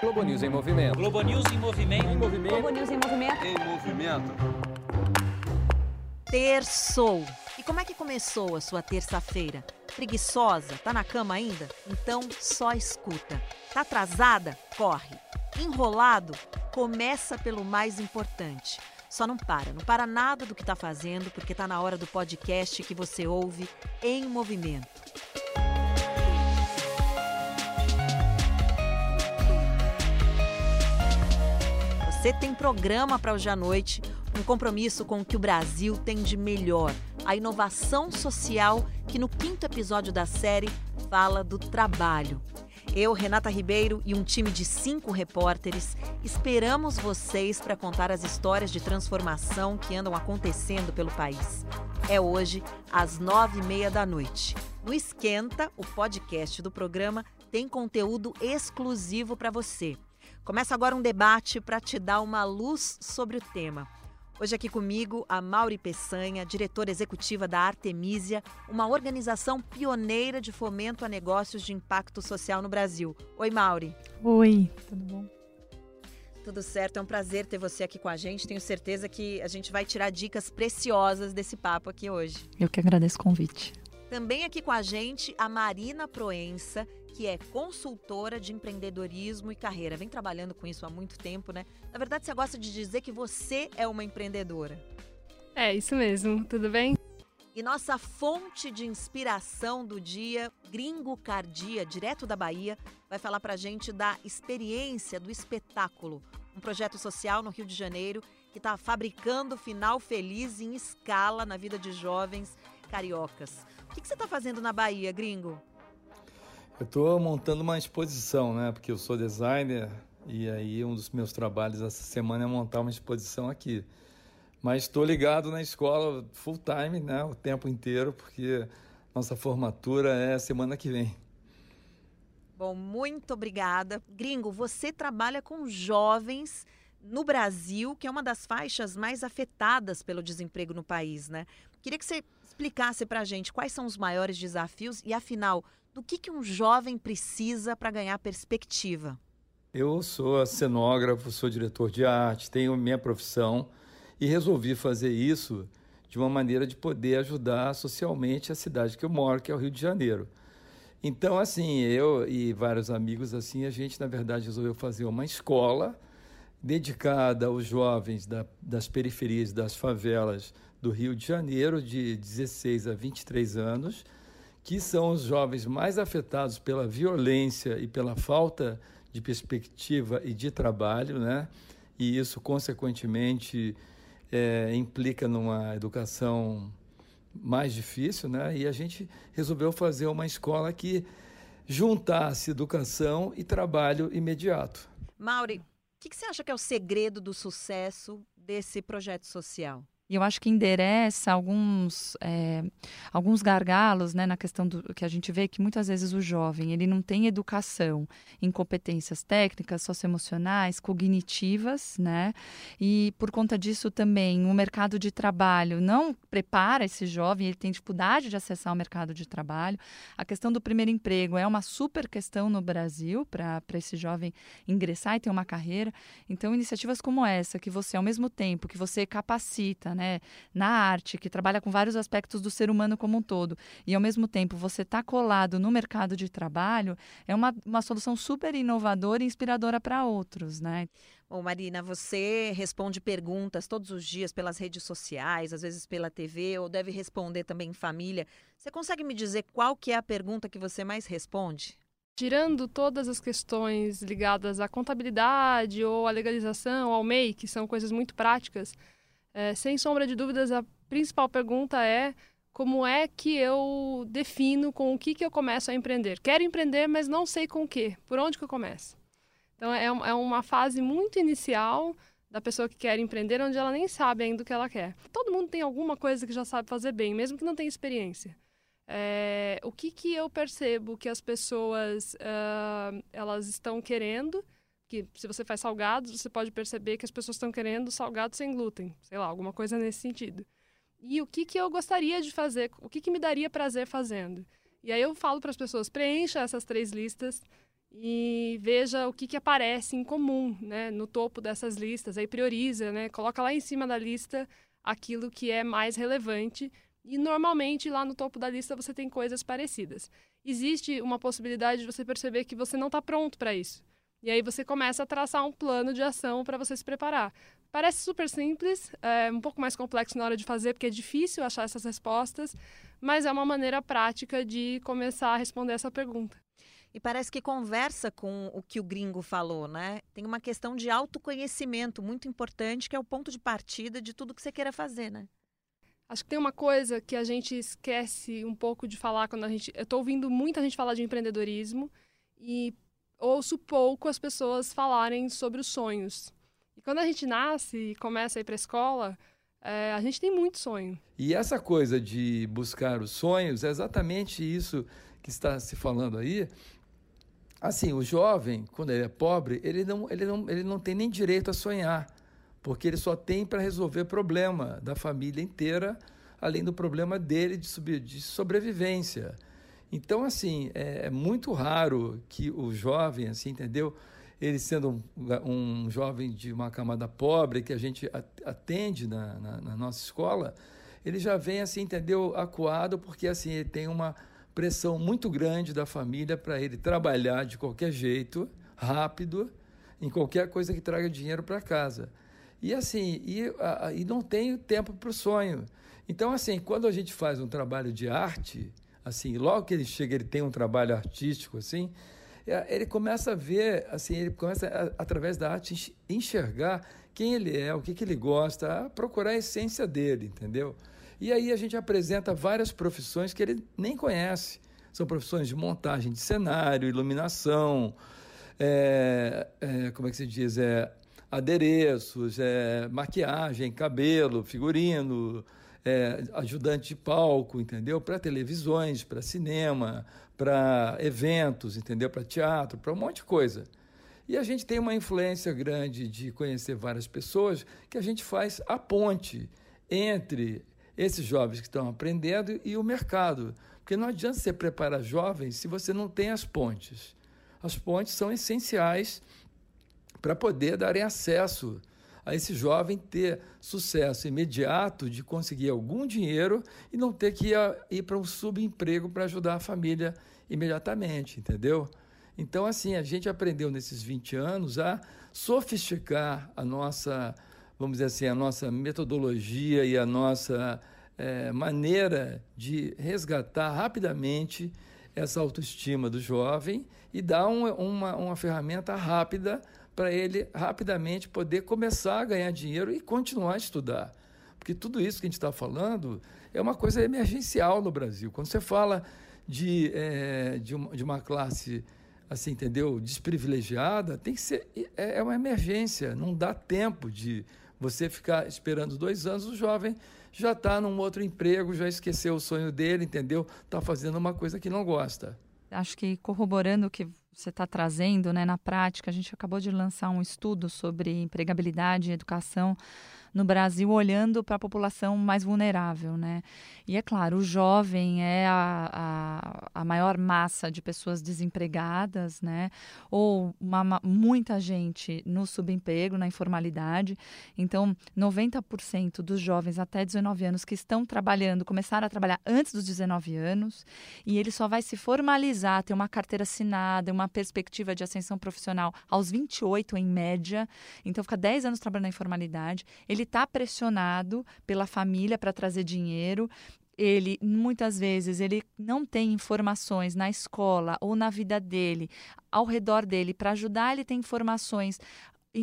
Globo News em movimento. Globo News em movimento. Em movimento. Globo News em movimento. Em movimento. Terçou. E como é que começou a sua terça-feira? Preguiçosa? Tá na cama ainda? Então só escuta. Tá atrasada? Corre. Enrolado? Começa pelo mais importante. Só não para nada do que tá fazendo, porque tá na hora do podcast que você ouve em movimento. Você tem programa para hoje à noite, um compromisso com o que o Brasil tem de melhor, a inovação social que no 5º episódio da série fala do trabalho. Eu, Renata Ribeiro e um time de 5 repórteres esperamos vocês para contar as histórias de transformação que andam acontecendo pelo país. É hoje, às 21h30. No Esquenta, o podcast do programa tem conteúdo exclusivo para você. Começa agora um debate para te dar uma luz sobre o tema. Hoje aqui comigo a Mauri Peçanha, diretora executiva da Artemisia, uma organização pioneira de fomento a negócios de impacto social no Brasil. Oi, Mauri. Oi, tudo bom? Tudo certo, é um prazer ter você aqui com a gente. Tenho certeza que a gente vai tirar dicas preciosas desse papo aqui hoje. Eu que agradeço o convite. Também aqui com a gente a Marina Proença, que é consultora de empreendedorismo e carreira. Vem trabalhando com isso há muito tempo, né? Na verdade, você gosta de dizer que você é uma empreendedora. É, isso mesmo. Tudo bem? E nossa fonte de inspiração do dia, Gringo Cardia, direto da Bahia, vai falar pra gente da experiência do espetáculo, um projeto social no Rio de Janeiro que tá fabricando final feliz em escala na vida de jovens cariocas. O que você tá fazendo na Bahia, Gringo? Eu estou montando uma exposição, né? Porque eu sou designer e aí um dos meus trabalhos essa semana é montar uma exposição aqui. Mas estou ligado na escola full time, né? O tempo inteiro, porque nossa formatura é semana que vem. Bom, muito obrigada. Gringo, você trabalha com jovens no Brasil, que é uma das faixas mais afetadas pelo desemprego no país, né? Queria que você explicasse para a gente quais são os maiores desafios e, afinal, do que um jovem precisa para ganhar perspectiva? Eu sou cenógrafo, sou diretor de arte, tenho minha profissão e resolvi fazer isso de uma maneira de poder ajudar socialmente a cidade que eu moro, que é o Rio de Janeiro. Então, assim, eu e vários amigos, assim, a gente, na verdade, resolveu fazer uma escola dedicada aos jovens das periferias, das favelas do Rio de Janeiro, de 16 a 23 anos, que são os jovens mais afetados pela violência e pela falta de perspectiva e de trabalho, né? E isso, consequentemente, implica numa educação mais difícil, né? E a gente resolveu fazer uma escola que juntasse educação e trabalho imediato. Mauri, o que você acha que é o segredo do sucesso desse projeto social? E eu acho que endereça alguns gargalos, né, na questão do que a gente vê que muitas vezes o jovem ele não tem educação em competências técnicas, socioemocionais, cognitivas, né? E por conta disso também o mercado de trabalho não prepara esse jovem, ele tem dificuldade de acessar o mercado de trabalho. A questão do primeiro emprego é uma super questão no Brasil para esse jovem ingressar e ter uma carreira. Então, iniciativas como essa, que você, ao mesmo tempo que você capacita, né, na arte, que trabalha com vários aspectos do ser humano como um todo, e ao mesmo tempo você está colado no mercado de trabalho, é uma solução super inovadora e inspiradora para outros, né? Bom, Marina, você responde perguntas todos os dias pelas redes sociais, às vezes pela TV, ou deve responder também em família. Você consegue me dizer qual que é a pergunta que você mais responde? Tirando todas as questões ligadas à contabilidade ou à legalização, ao MEI, que são coisas muito práticas, sem sombra de dúvidas, a principal pergunta é como é que eu defino com o que eu começo a empreender. Quero empreender, mas não sei com o quê, por onde que eu começo. Então, é uma fase muito inicial da pessoa que quer empreender, onde ela nem sabe ainda o que ela quer. Todo mundo tem alguma coisa que já sabe fazer bem, mesmo que não tenha experiência. O que eu percebo que as pessoas elas estão querendo... que se você faz salgados, você pode perceber que as pessoas estão querendo salgados sem glúten, sei lá, alguma coisa nesse sentido. E o que eu gostaria de fazer, o que me daria prazer fazendo? E aí eu falo para as pessoas, preencha essas 3 listas e veja o que aparece em comum, né, no topo dessas listas. Aí prioriza, né, coloca lá em cima da lista aquilo que é mais relevante e normalmente lá no topo da lista você tem coisas parecidas. Existe uma possibilidade de você perceber que você não está pronto para isso. E aí você começa a traçar um plano de ação para você se preparar. Parece super simples, é um pouco mais complexo na hora de fazer, porque é difícil achar essas respostas, mas é uma maneira prática de começar a responder essa pergunta. E parece que conversa com o que o Gringo falou, né? Tem uma questão de autoconhecimento muito importante, que é o ponto de partida de tudo que você queira fazer, né? Acho que tem uma coisa que a gente esquece um pouco de falar quando a gente... Eu estou ouvindo muita gente falar de empreendedorismo e ouço pouco as pessoas falarem sobre os sonhos. E quando a gente nasce e começa a ir para a escola, a gente tem muito sonho. E essa coisa de buscar os sonhos é exatamente isso que está se falando aí. Assim, o jovem, quando ele é pobre, ele não tem nem direito a sonhar, porque ele só tem para resolver problema da família inteira, além do problema dele de sobrevivência. Então, assim, é muito raro que o jovem, assim, entendeu? Ele sendo um jovem de uma camada pobre, que a gente atende na nossa escola, ele já vem, assim, entendeu, acuado, porque, assim, ele tem uma pressão muito grande da família para ele trabalhar de qualquer jeito, rápido, em qualquer coisa que traga dinheiro para casa. E, assim, e não tem tempo para o sonho. Então, assim, quando a gente faz um trabalho de arte, assim, logo que ele chega, ele tem um trabalho artístico, assim... Ele começa a ver, assim, ele começa, através da arte, enxergar quem ele é, o que ele gosta, a procurar a essência dele, entendeu? E aí a gente apresenta várias profissões que ele nem conhece. São profissões de montagem de cenário, iluminação, como é que se diz? Adereços, maquiagem, cabelo, figurino... ajudante de palco, entendeu? Para televisões, para cinema, para eventos, entendeu? Para teatro, para um monte de coisa. E a gente tem uma influência grande de conhecer várias pessoas que a gente faz a ponte entre esses jovens que estão aprendendo e o mercado. Porque não adianta você preparar jovens se você não tem as pontes. As pontes são essenciais para poder darem acesso a esse jovem ter sucesso imediato de conseguir algum dinheiro e não ter que ir para um subemprego para ajudar a família imediatamente, entendeu? Então, assim, a gente aprendeu nesses 20 anos a sofisticar a nossa, vamos dizer assim, a nossa metodologia e a nossa maneira de resgatar rapidamente essa autoestima do jovem e dar uma ferramenta rápida para ele rapidamente poder começar a ganhar dinheiro e continuar a estudar. Porque tudo isso que a gente está falando é uma coisa emergencial no Brasil. Quando você fala de uma classe, assim, entendeu, desprivilegiada, tem que ser, é uma emergência, não dá tempo de você ficar esperando 2 anos, o jovem já está num outro emprego, já esqueceu o sonho dele, entendeu? Está fazendo uma coisa que não gosta. Acho que corroborando o que você está trazendo, né, na prática, a gente acabou de lançar um estudo sobre empregabilidade e educação no Brasil, olhando para a população mais vulnerável, né? E é claro, o jovem é a maior massa de pessoas desempregadas, né? Ou muita gente no subemprego, na informalidade. Então, 90% dos jovens até 19 anos que estão trabalhando, começaram a trabalhar antes dos 19 anos, e ele só vai se formalizar, ter uma carteira assinada, uma perspectiva de ascensão profissional aos 28, em média. Então, fica 10 anos trabalhando na informalidade. Ele está pressionado pela família para trazer dinheiro. Ele, muitas vezes, ele não tem informações na escola ou na vida dele, ao redor dele, para ajudar ele a ter informações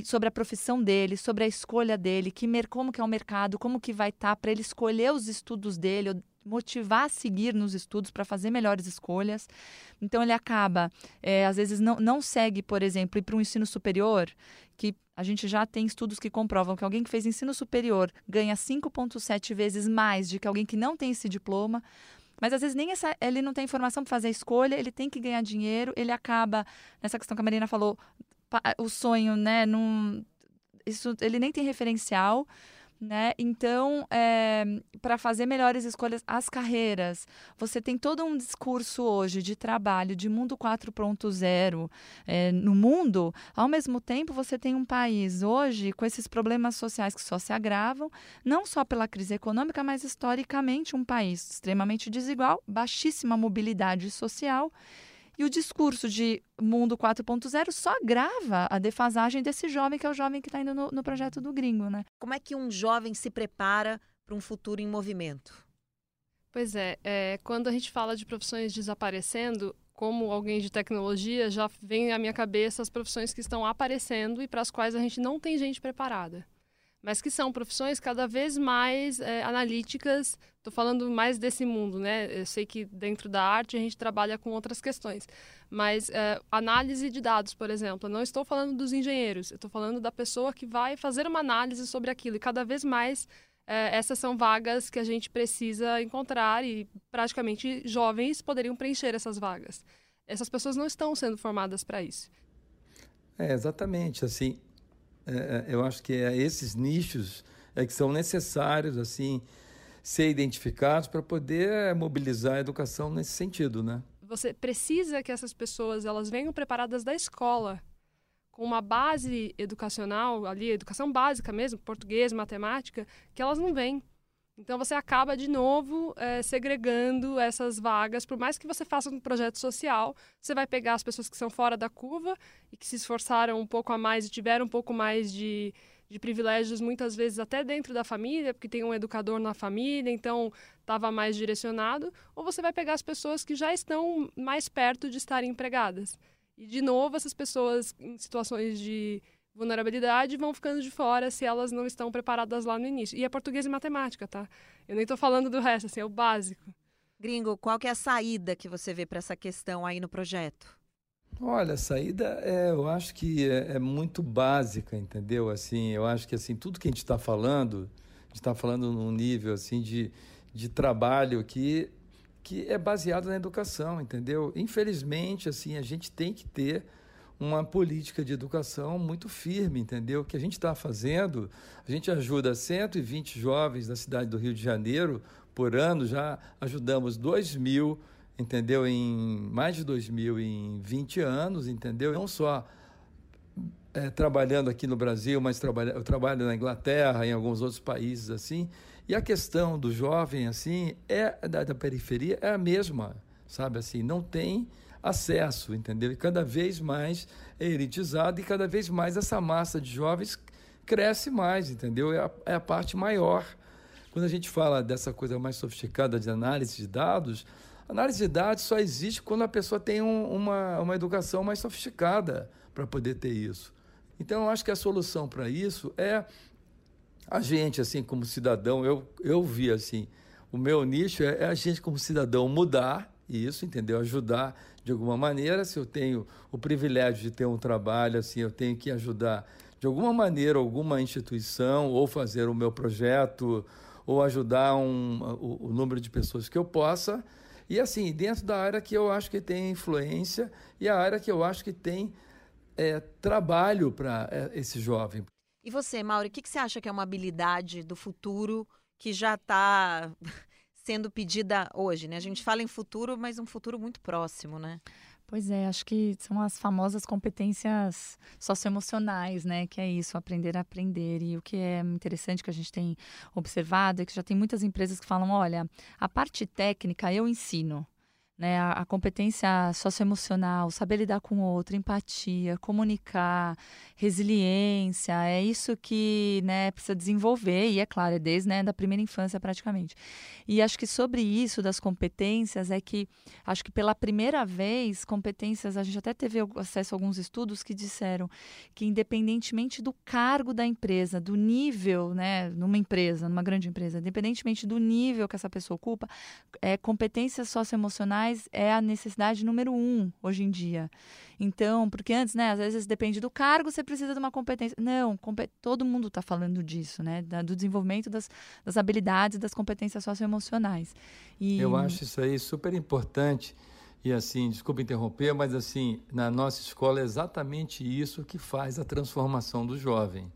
sobre a profissão dele, sobre a escolha dele, como que é o mercado, como que vai estar, para ele escolher os estudos dele, motivar a seguir nos estudos para fazer melhores escolhas. Então, ele acaba, às vezes, não segue, por exemplo, ir para um ensino superior, que a gente já tem estudos que comprovam que alguém que fez ensino superior ganha 5,7 vezes mais do que alguém que não tem esse diploma. Mas, às vezes, ele não tem informação para fazer a escolha, ele tem que ganhar dinheiro, ele acaba, nessa questão que a Marina falou, o sonho, né? Ele nem tem referencial. né? Então, para fazer melhores escolhas, as carreiras, você tem todo um discurso hoje de trabalho, de mundo 4.0 no mundo. Ao mesmo tempo, você tem um país hoje com esses problemas sociais que só se agravam, não só pela crise econômica, mas historicamente um país extremamente desigual, baixíssima mobilidade social. E o discurso de mundo 4.0 só agrava a defasagem desse jovem, que é o jovem que está indo no projeto do Gringo, né? Como é que um jovem se prepara para um futuro em movimento? Pois é, quando a gente fala de profissões desaparecendo, como alguém de tecnologia, já vem à minha cabeça as profissões que estão aparecendo e para as quais a gente não tem gente preparada. Mas que são profissões cada vez mais analíticas. Estou falando mais desse mundo, né? Eu sei que dentro da arte a gente trabalha com outras questões. Mas análise de dados, por exemplo. Eu não estou falando dos engenheiros. Eu estou falando da pessoa que vai fazer uma análise sobre aquilo. E cada vez mais essas são vagas que a gente precisa encontrar. E praticamente jovens poderiam preencher essas vagas. Essas pessoas não estão sendo formadas para isso. Exatamente, assim... eu acho que esses nichos que são necessários assim, ser identificados para poder mobilizar a educação nesse sentido, né? Você precisa que essas pessoas elas venham preparadas da escola, com uma base educacional, ali, educação básica mesmo, português, matemática, que elas não vêm. Então você acaba de novo segregando essas vagas. Por mais que você faça um projeto social, você vai pegar as pessoas que são fora da curva e que se esforçaram um pouco a mais e tiveram um pouco mais de privilégios, muitas vezes até dentro da família, porque tem um educador na família, então estava mais direcionado. Ou você vai pegar as pessoas que já estão mais perto de estarem empregadas. E de novo essas pessoas em situações de vulnerabilidade vão ficando de fora se elas não estão preparadas lá no início. E é português e matemática, tá? Eu nem estou falando do resto, assim, é o básico. Gringo, qual que é a saída que você vê para essa questão aí no projeto? Olha, a saída, eu acho que é muito básica, entendeu? Assim, eu acho que assim, tudo que a gente está falando num nível assim, de trabalho que é baseado na educação, entendeu? Infelizmente, assim, a gente tem que ter uma política de educação muito firme, entendeu? O que a gente está fazendo, a gente ajuda 120 jovens da cidade do Rio de Janeiro por ano, já ajudamos 2.000, entendeu? Em mais de 2.000 em 20 anos, entendeu? Não só trabalhando aqui no Brasil, mas eu trabalho na Inglaterra, em alguns outros países, assim. E a questão do jovem, assim, da periferia é a mesma, sabe? Assim, não tem acesso, entendeu? E cada vez mais é elitizado e cada vez mais essa massa de jovens cresce mais, entendeu? É a parte maior. Quando a gente fala dessa coisa mais sofisticada de análise de dados, análise de dados só existe quando a pessoa tem uma educação mais sofisticada para poder ter isso. Então, eu acho que a solução para isso é a gente, assim, como cidadão, eu vi, assim, o meu nicho é a gente, como cidadão, mudar isso, entendeu? Ajudar de alguma maneira. Se eu tenho o privilégio de ter um trabalho, assim, eu tenho que ajudar de alguma maneira alguma instituição, ou fazer o meu projeto, ou ajudar o número de pessoas que eu possa. E assim, dentro da área que eu acho que tem influência e a área que eu acho que tem trabalho para esse jovem. E você, Mauri, o que você acha que é uma habilidade do futuro que já está sendo pedida hoje, né? A gente fala em futuro, mas um futuro muito próximo, né? Pois é, acho que são as famosas competências socioemocionais, né? Que é isso, aprender a aprender. E o que é interessante que a gente tem observado é que já tem muitas empresas que falam, olha, a parte técnica eu ensino, né? A competência socioemocional, saber lidar com o outro, empatia, comunicar, resiliência, é isso que, né, precisa desenvolver, e é claro, é desde, né, da primeira infância praticamente. E acho que sobre isso das competências é que, acho que pela primeira vez, competências, a gente até teve acesso a alguns estudos que disseram que independentemente do cargo da empresa, do nível, né, numa empresa, numa grande empresa, independentemente do nível que essa pessoa ocupa, competências socioemocionais é a necessidade número 1 hoje em dia. Então, porque antes, né, às vezes depende do cargo, você precisa de uma competência. Não, todo mundo está falando disso, né, do desenvolvimento das habilidades, das competências socioemocionais. E eu acho isso aí super importante. E assim, desculpa interromper, mas assim, na nossa escola é exatamente isso que faz a transformação do jovem.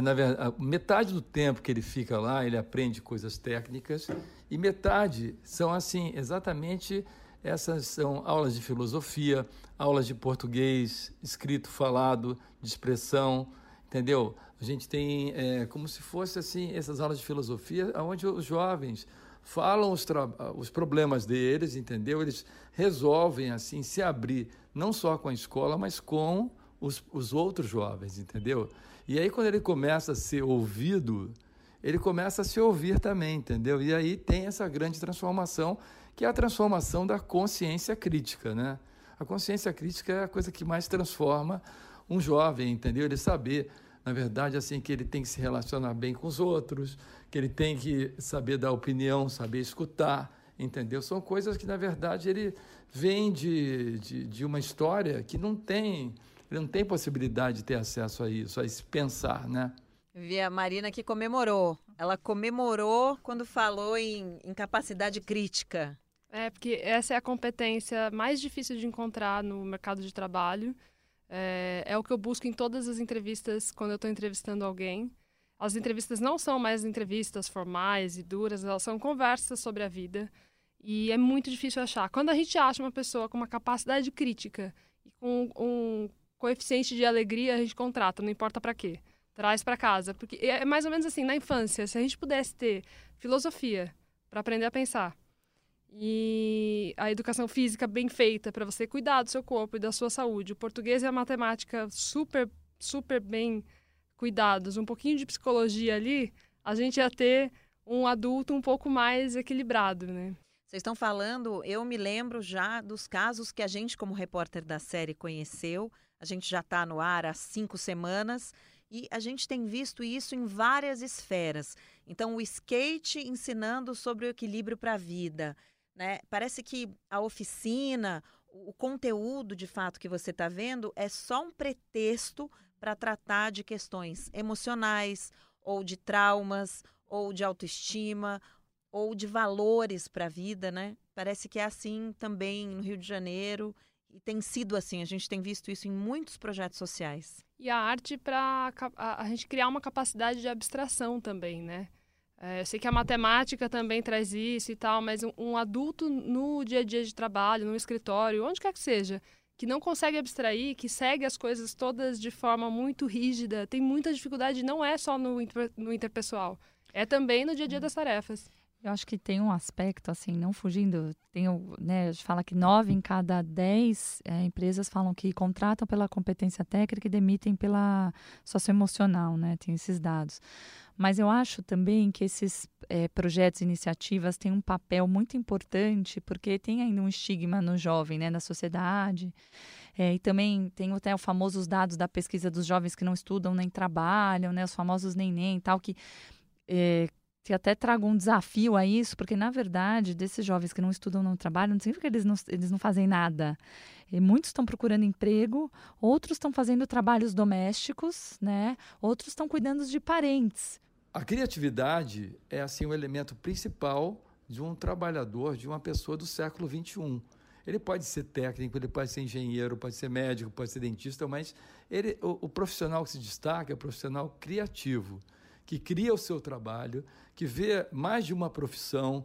na verdade, metade do tempo que ele fica lá, ele aprende coisas técnicas, e metade são assim, exatamente essas são aulas de filosofia, aulas de português, escrito, falado, de expressão, entendeu? A gente tem como se fosse assim, essas aulas de filosofia, onde os jovens falam os problemas deles, entendeu? Eles resolvem assim se abrir, não só com a escola, mas com os outros jovens, entendeu? E aí quando ele começa a ser ouvido, ele começa a se ouvir também, entendeu? E aí tem essa grande transformação, que é a transformação da consciência crítica, né? A consciência crítica é a coisa que mais transforma um jovem, entendeu? Ele saber, na verdade, assim, que ele tem que se relacionar bem com os outros, que ele tem que saber dar opinião, saber escutar, entendeu? São coisas que, na verdade, ele vem de uma história que não tem, ele não tem possibilidade de ter acesso a isso, a esse pensar, né? Vi a Marina que comemorou. Ela comemorou quando falou em capacidade crítica. É, porque essa é a competência mais difícil de encontrar no mercado de trabalho. É o que eu busco em todas as entrevistas quando eu estou entrevistando alguém. As entrevistas não são mais entrevistas formais e duras, elas são conversas sobre a vida. E é muito difícil achar. Quando a gente acha uma pessoa com uma capacidade crítica e com um coeficiente de alegria, a gente contrata, não importa para quê. Traz para casa. Porque é mais ou menos assim, na infância, se a gente pudesse ter filosofia para aprender a pensar e a educação física bem feita para você cuidar do seu corpo e da sua saúde, o português e a matemática super, super bem cuidados, um pouquinho de psicologia ali, a gente ia ter um adulto um pouco mais equilibrado, né? Vocês estão falando, eu me lembro já dos casos que a gente, como repórter da série, conheceu. A gente já está no ar há 5 semanas. E a gente tem visto isso em várias esferas. Então, o skate ensinando sobre o equilíbrio para a vida, né? Parece que a oficina, o conteúdo de fato que você está vendo é só um pretexto para tratar de questões emocionais, ou de traumas, ou de autoestima, ou de valores para a vida, né? Parece que é assim também no Rio de Janeiro. E tem sido assim, a gente tem visto isso em muitos projetos sociais. E a arte para a gente criar uma capacidade de abstração também, né? Eu sei que a matemática também traz isso e tal, mas um adulto no dia a dia de trabalho, no escritório, onde quer que seja, que não consegue abstrair, que segue as coisas todas de forma muito rígida, tem muita dificuldade, não é só no interpessoal, é também no dia a dia das tarefas. Eu acho que tem um aspecto, assim, não fugindo, né, a gente fala que 9 em cada 10 empresas falam que contratam pela competência técnica e demitem pela socioemocional, né, tem esses dados. Mas eu acho também que esses projetos e iniciativas têm um papel muito importante, porque tem ainda um estigma no jovem, né, na sociedade. E também tem até os famosos dados da pesquisa dos jovens que não estudam nem trabalham, né, os famosos neném e tal, que... Eu até trago um desafio a isso, porque, na verdade, desses jovens que não estudam, não trabalham, não significa que eles não fazem nada. E muitos estão procurando emprego, outros estão fazendo trabalhos domésticos, né? Outros estão cuidando de parentes. A criatividade é, assim, o elemento principal de um trabalhador, de uma pessoa do século XXI. Ele pode ser técnico, ele pode ser engenheiro, pode ser médico, pode ser dentista, mas o profissional que se destaca é o profissional criativo, que cria o seu trabalho, que vê mais de uma profissão,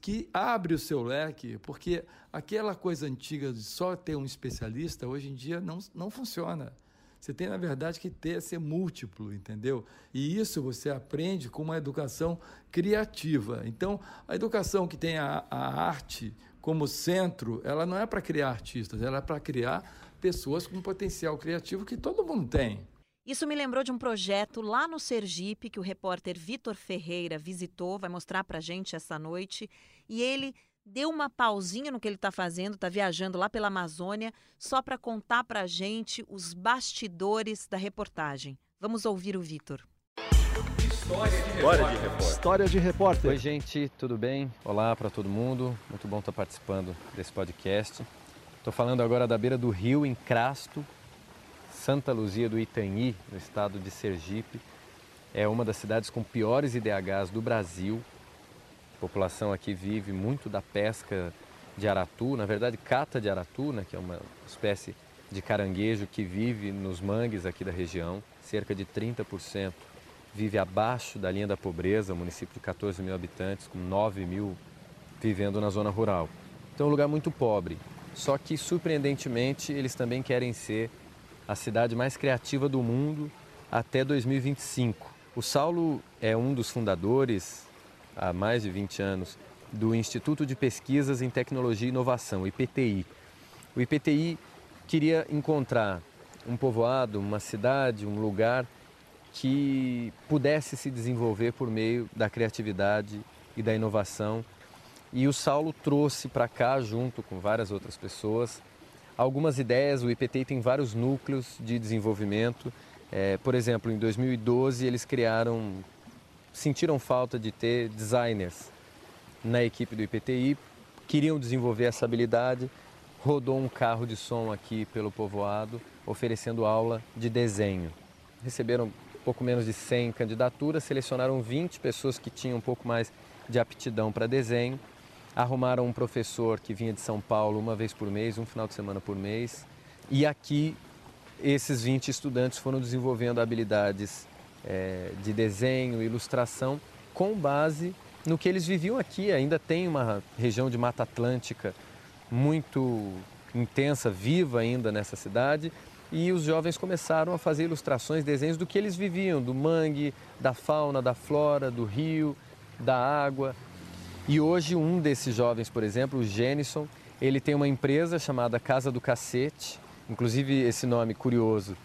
que abre o seu leque, porque aquela coisa antiga de só ter um especialista, hoje em dia não funciona. Você tem, na verdade, que ser múltiplo, entendeu? E isso você aprende com uma educação criativa. Então, a educação que tem a arte como centro, ela não é para criar artistas, ela é para criar pessoas com potencial criativo que todo mundo tem. Isso me lembrou de um projeto lá no Sergipe que o repórter Vitor Ferreira visitou, vai mostrar para a gente essa noite. E ele deu uma pausinha no que ele está fazendo, está viajando lá pela Amazônia, só para contar para a gente os bastidores da reportagem. Vamos ouvir o Vitor. História de repórter. Oi, gente, tudo bem? Olá para todo mundo. Muito bom estar participando desse podcast. Estou falando agora da beira do rio, em Crasto, Santa Luzia do Itanhy, no estado de Sergipe, é uma das cidades com piores IDHs do Brasil. A população aqui vive muito da pesca de aratu, na verdade cata de aratu, né, que é uma espécie de caranguejo que vive nos mangues aqui da região. Cerca de 30% vive abaixo da linha da pobreza, um município de 14 mil habitantes, com 9 mil vivendo na zona rural. Então é um lugar muito pobre, só que, surpreendentemente, eles também querem ser a cidade mais criativa do mundo até 2025. O Saulo é um dos fundadores, há mais de 20 anos, do Instituto de Pesquisas em Tecnologia e Inovação, IPTI. O IPTI queria encontrar um povoado, uma cidade, um lugar que pudesse se desenvolver por meio da criatividade e da inovação. E o Saulo trouxe para cá, junto com várias outras pessoas, algumas ideias. O IPTI tem vários núcleos de desenvolvimento. Por exemplo, em 2012, eles sentiram falta de ter designers na equipe do IPTI, queriam desenvolver essa habilidade, rodou um carro de som aqui pelo povoado, oferecendo aula de desenho. Receberam pouco menos de 100 candidaturas, selecionaram 20 pessoas que tinham um pouco mais de aptidão para desenho, arrumaram um professor que vinha de São Paulo uma vez por mês, um final de semana por mês, e aqui esses 20 estudantes foram desenvolvendo habilidades de desenho, ilustração, com base no que eles viviam aqui. Ainda tem uma região de Mata Atlântica muito intensa, viva ainda nessa cidade, e os jovens começaram a fazer ilustrações, desenhos do que eles viviam, do mangue, da fauna, da flora, do rio, da água. E hoje um desses jovens, por exemplo, o Gênison, ele tem uma empresa chamada Casa do Cacete. Inclusive, esse nome curioso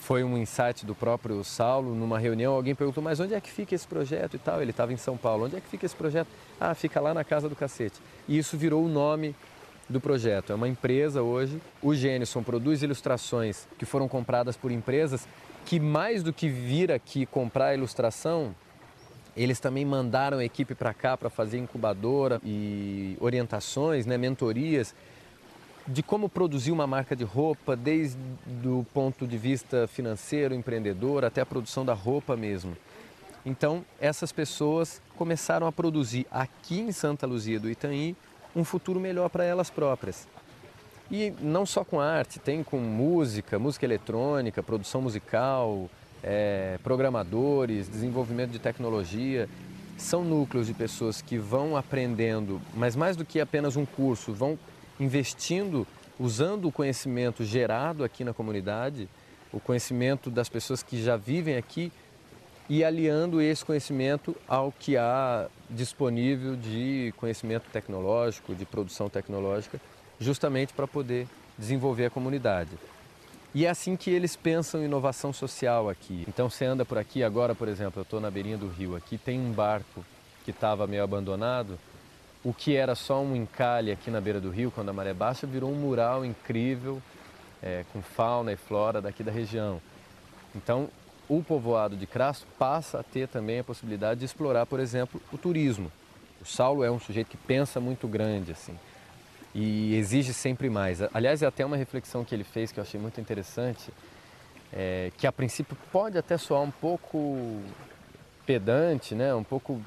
foi um insight do próprio Saulo. Numa reunião, alguém perguntou, mas onde é que fica esse projeto e tal? Ele estava em São Paulo. Onde é que fica esse projeto? Ah, fica lá na Casa do Cacete. E isso virou o nome do projeto. É uma empresa hoje. O Gênison produz ilustrações que foram compradas por empresas que, mais do que vir aqui comprar a ilustração, eles também mandaram a equipe para cá para fazer incubadora e orientações, né, mentorias, de como produzir uma marca de roupa, desde o ponto de vista financeiro, empreendedor, até a produção da roupa mesmo. Então, essas pessoas começaram a produzir aqui em Santa Luzia do Itanhy um futuro melhor para elas próprias. E não só com arte, tem com música, música eletrônica, produção musical, programadores, desenvolvimento de tecnologia. São núcleos de pessoas que vão aprendendo, mas mais do que apenas um curso, vão investindo, usando o conhecimento gerado aqui na comunidade, o conhecimento das pessoas que já vivem aqui, e aliando esse conhecimento ao que há disponível de conhecimento tecnológico, de produção tecnológica, justamente para poder desenvolver a comunidade. E é assim que eles pensam inovação social aqui. Então você anda por aqui, agora, por exemplo, eu estou na beirinha do rio, aqui tem um barco que estava meio abandonado. O que era só um encalhe aqui na beira do rio, quando a maré baixa, virou um mural incrível com fauna e flora daqui da região. Então, o povoado de Crasto passa a ter também a possibilidade de explorar, por exemplo, o turismo. O Saulo é um sujeito que pensa muito grande, assim, e exige sempre mais. Aliás, é até uma reflexão que ele fez que eu achei muito interessante, que a princípio pode até soar um pouco pedante, né, um pouco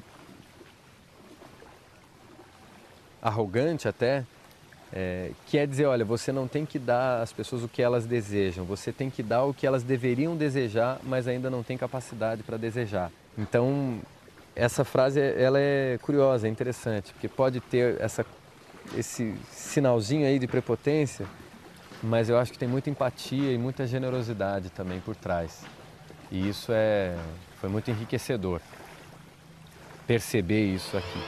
arrogante até, que é dizer, olha, você não tem que dar às pessoas o que elas desejam, você tem que dar o que elas deveriam desejar, mas ainda não tem capacidade para desejar. Então, essa frase, ela é curiosa, é interessante, porque pode ter esse sinalzinho aí de prepotência, mas eu acho que tem muita empatia e muita generosidade também por trás. E isso foi muito enriquecedor, perceber isso aqui.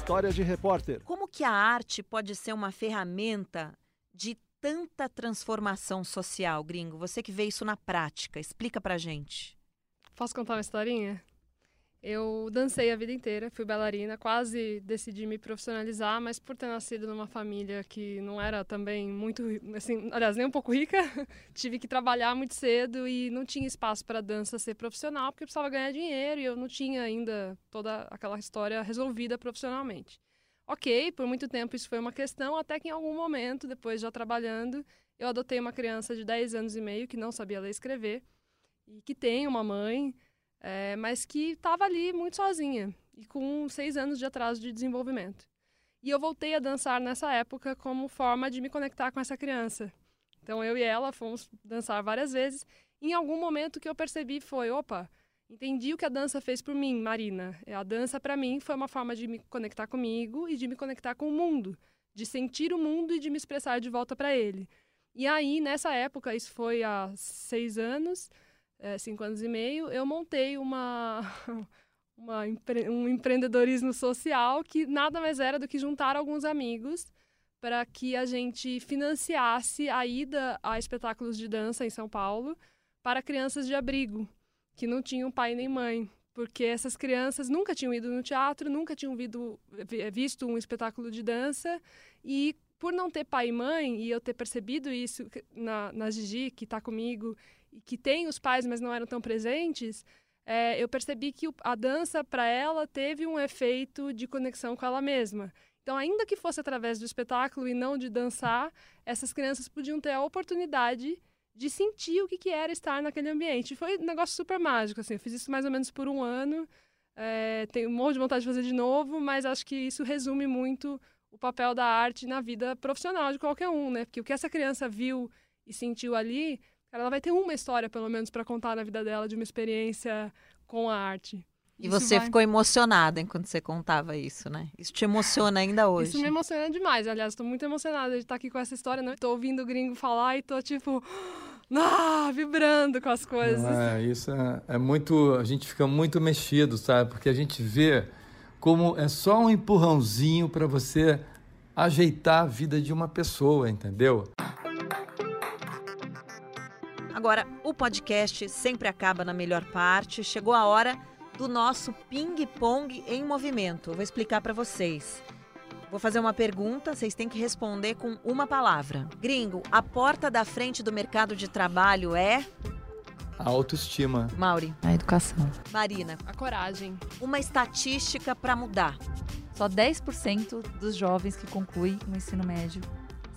História de repórter. Como que a arte pode ser uma ferramenta de tanta transformação social, Gringo? Você que vê isso na prática, explica pra gente. Posso contar uma historinha? Eu dancei a vida inteira, fui bailarina, quase decidi me profissionalizar, mas por ter nascido numa família que não era também muito, assim, aliás, nem um pouco rica, tive que trabalhar muito cedo e não tinha espaço para dança ser profissional, porque eu precisava ganhar dinheiro e eu não tinha ainda toda aquela história resolvida profissionalmente. Ok, por muito tempo isso foi uma questão, até que em algum momento, depois já trabalhando, eu adotei uma criança de 10 anos e meio que não sabia ler e escrever e que tem uma mãe, mas que estava ali muito sozinha e com 6 anos de atraso de desenvolvimento. E eu voltei a dançar nessa época como forma de me conectar com essa criança. Então eu e ela fomos dançar várias vezes. em algum momento que eu percebi foi, opa, entendi o que a dança fez por mim, Marina. A dança, para mim, foi uma forma de me conectar comigo e de me conectar com o mundo, de sentir o mundo e de me expressar de volta para ele. E aí, nessa época, isso foi há 6 anos, 5 anos e meio, eu montei um empreendedorismo social que nada mais era do que juntar alguns amigos para que a gente financiasse a ida a espetáculos de dança em São Paulo para crianças de abrigo, que não tinham pai nem mãe, porque essas crianças nunca tinham ido no teatro, nunca tinham visto um espetáculo de dança, e por não ter pai e mãe, e eu ter percebido isso na Gigi, que está comigo, e que tem os pais, mas não eram tão presentes, eu percebi que a dança, para ela, teve um efeito de conexão com ela mesma. Então, ainda que fosse através do espetáculo e não de dançar, essas crianças podiam ter a oportunidade de sentir o que era estar naquele ambiente. Foi um negócio super mágico, assim. Eu fiz isso mais ou menos por 1 ano. Tenho um monte de vontade de fazer de novo, mas acho que isso resume muito o papel da arte na vida profissional de qualquer um, né? Porque o que essa criança viu e sentiu ali, ela vai ter uma história, pelo menos, para contar na vida dela de uma experiência com a arte. E você ficou emocionada enquanto você contava isso, né? Isso te emociona ainda hoje. Isso me emociona demais. Aliás, estou muito emocionada de estar aqui com essa história. Não? Estou ouvindo o Gringo falar e estou, tipo, vibrando com as coisas. Isso é muito... A gente fica muito mexido, sabe? Porque a gente vê como é só um empurrãozinho para você ajeitar a vida de uma pessoa, entendeu? Agora, o podcast sempre acaba na melhor parte. Chegou a hora do nosso ping-pong em movimento. Eu vou explicar para vocês. Vou fazer uma pergunta, vocês têm que responder com uma palavra. Gringo, a porta da frente do mercado de trabalho é... A autoestima. Mauri. A educação. Marina. A coragem. Uma estatística para mudar. Só 10% dos jovens que concluem o ensino médio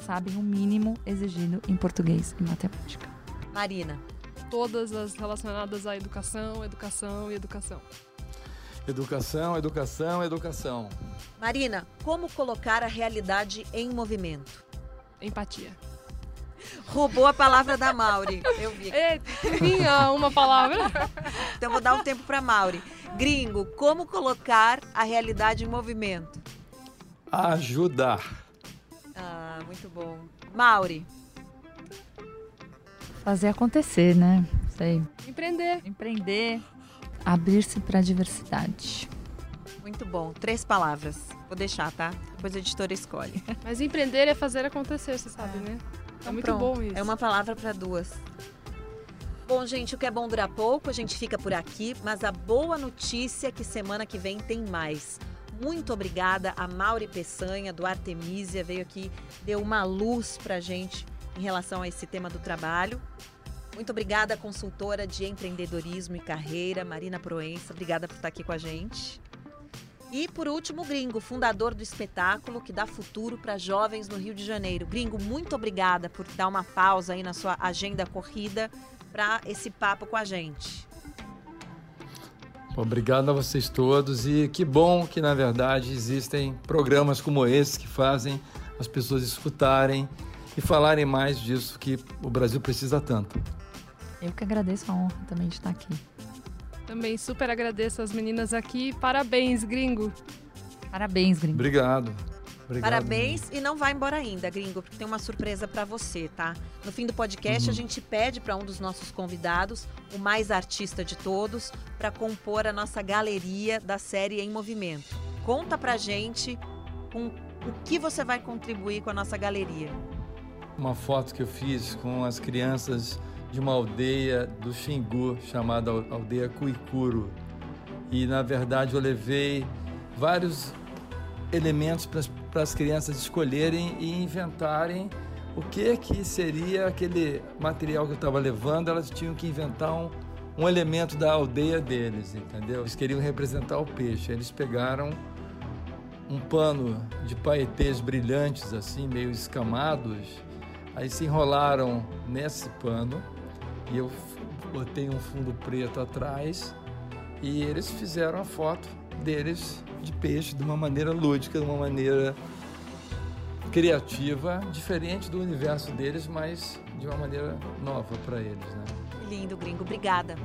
sabem o mínimo exigido em português e matemática. Marina. Todas as relacionadas à educação, educação e educação. Educação, educação, educação. Marina, como colocar a realidade em movimento? Empatia. Roubou a palavra da Mauri. Eu vi. Tinha uma palavra. Então vou dar um tempo para Mauri. Gringo, como colocar a realidade em movimento? Ajudar. Ah, muito bom. Mauri. Fazer acontecer, né? Sei. Empreender. Empreender. Abrir-se para a diversidade. Muito bom. 3 palavras. Vou deixar, tá? Depois a editora escolhe. Mas empreender é fazer acontecer, você sabe, né? Então, muito pronto. Bom isso. É uma palavra para 2. Bom, gente, o que é bom dura pouco, a gente fica por aqui. Mas a boa notícia é que semana que vem tem mais. Muito obrigada a Mauri Peçanha, do Artemisia, veio aqui, deu uma luz pra gente em relação a esse tema do trabalho. Muito obrigada, consultora de empreendedorismo e carreira, Marina Proença. Obrigada por estar aqui com a gente. E, por último, o Gringo, fundador do espetáculo que dá futuro para jovens no Rio de Janeiro. Gringo, muito obrigada por dar uma pausa aí na sua agenda corrida para esse papo com a gente. Obrigado a vocês todos. E que bom que, na verdade, existem programas como esse que fazem as pessoas escutarem e falarem mais disso que o Brasil precisa tanto. Eu que agradeço a honra também de estar aqui. Também super agradeço as meninas aqui. Parabéns, Gringo. Parabéns, Gringo. Obrigado. Parabéns, Gringo. E não vai embora ainda, Gringo, porque tem uma surpresa para você, tá? No fim do podcast, a gente pede para um dos nossos convidados, o mais artista de todos, para compor a nossa galeria da série Em Movimento. Conta pra gente com o que você vai contribuir com a nossa galeria. Uma foto que eu fiz com as crianças de uma aldeia do Xingu, chamada Aldeia Kuikuru. E, na verdade, eu levei vários elementos para as crianças escolherem e inventarem o que seria aquele material que eu estava levando. Elas tinham que inventar um elemento da aldeia deles, entendeu? Eles queriam representar o peixe. Eles pegaram um pano de paetês brilhantes, assim, meio escamados. Aí se enrolaram nesse pano e eu botei um fundo preto atrás e eles fizeram a foto deles de peixe de uma maneira lúdica, de uma maneira criativa, diferente do universo deles, mas de uma maneira nova para eles, né? Lindo, Gringo. Obrigada.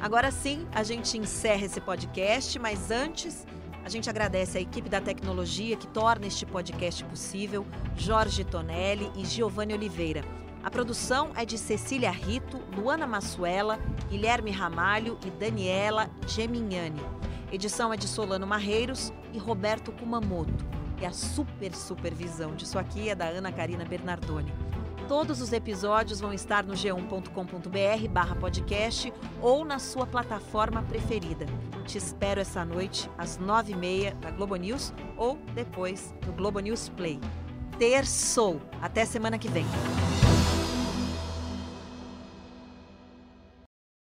Agora sim, a gente encerra esse podcast, mas antes a gente agradece a equipe da tecnologia que torna este podcast possível, Jorge Tonelli e Giovanni Oliveira. A produção é de Cecília Rito, Luana Massuela, Guilherme Ramalho e Daniela Gemignani. Edição é de Solano Marreiros e Roberto Kumamoto. E a supervisão disso aqui é da Ana Carina Bernardoni. Todos os episódios vão estar no g1.com.br/podcast ou na sua plataforma preferida. Te espero essa noite, às 9h30, da Globo News ou depois no Globo News Play. Terçou! Até semana que vem!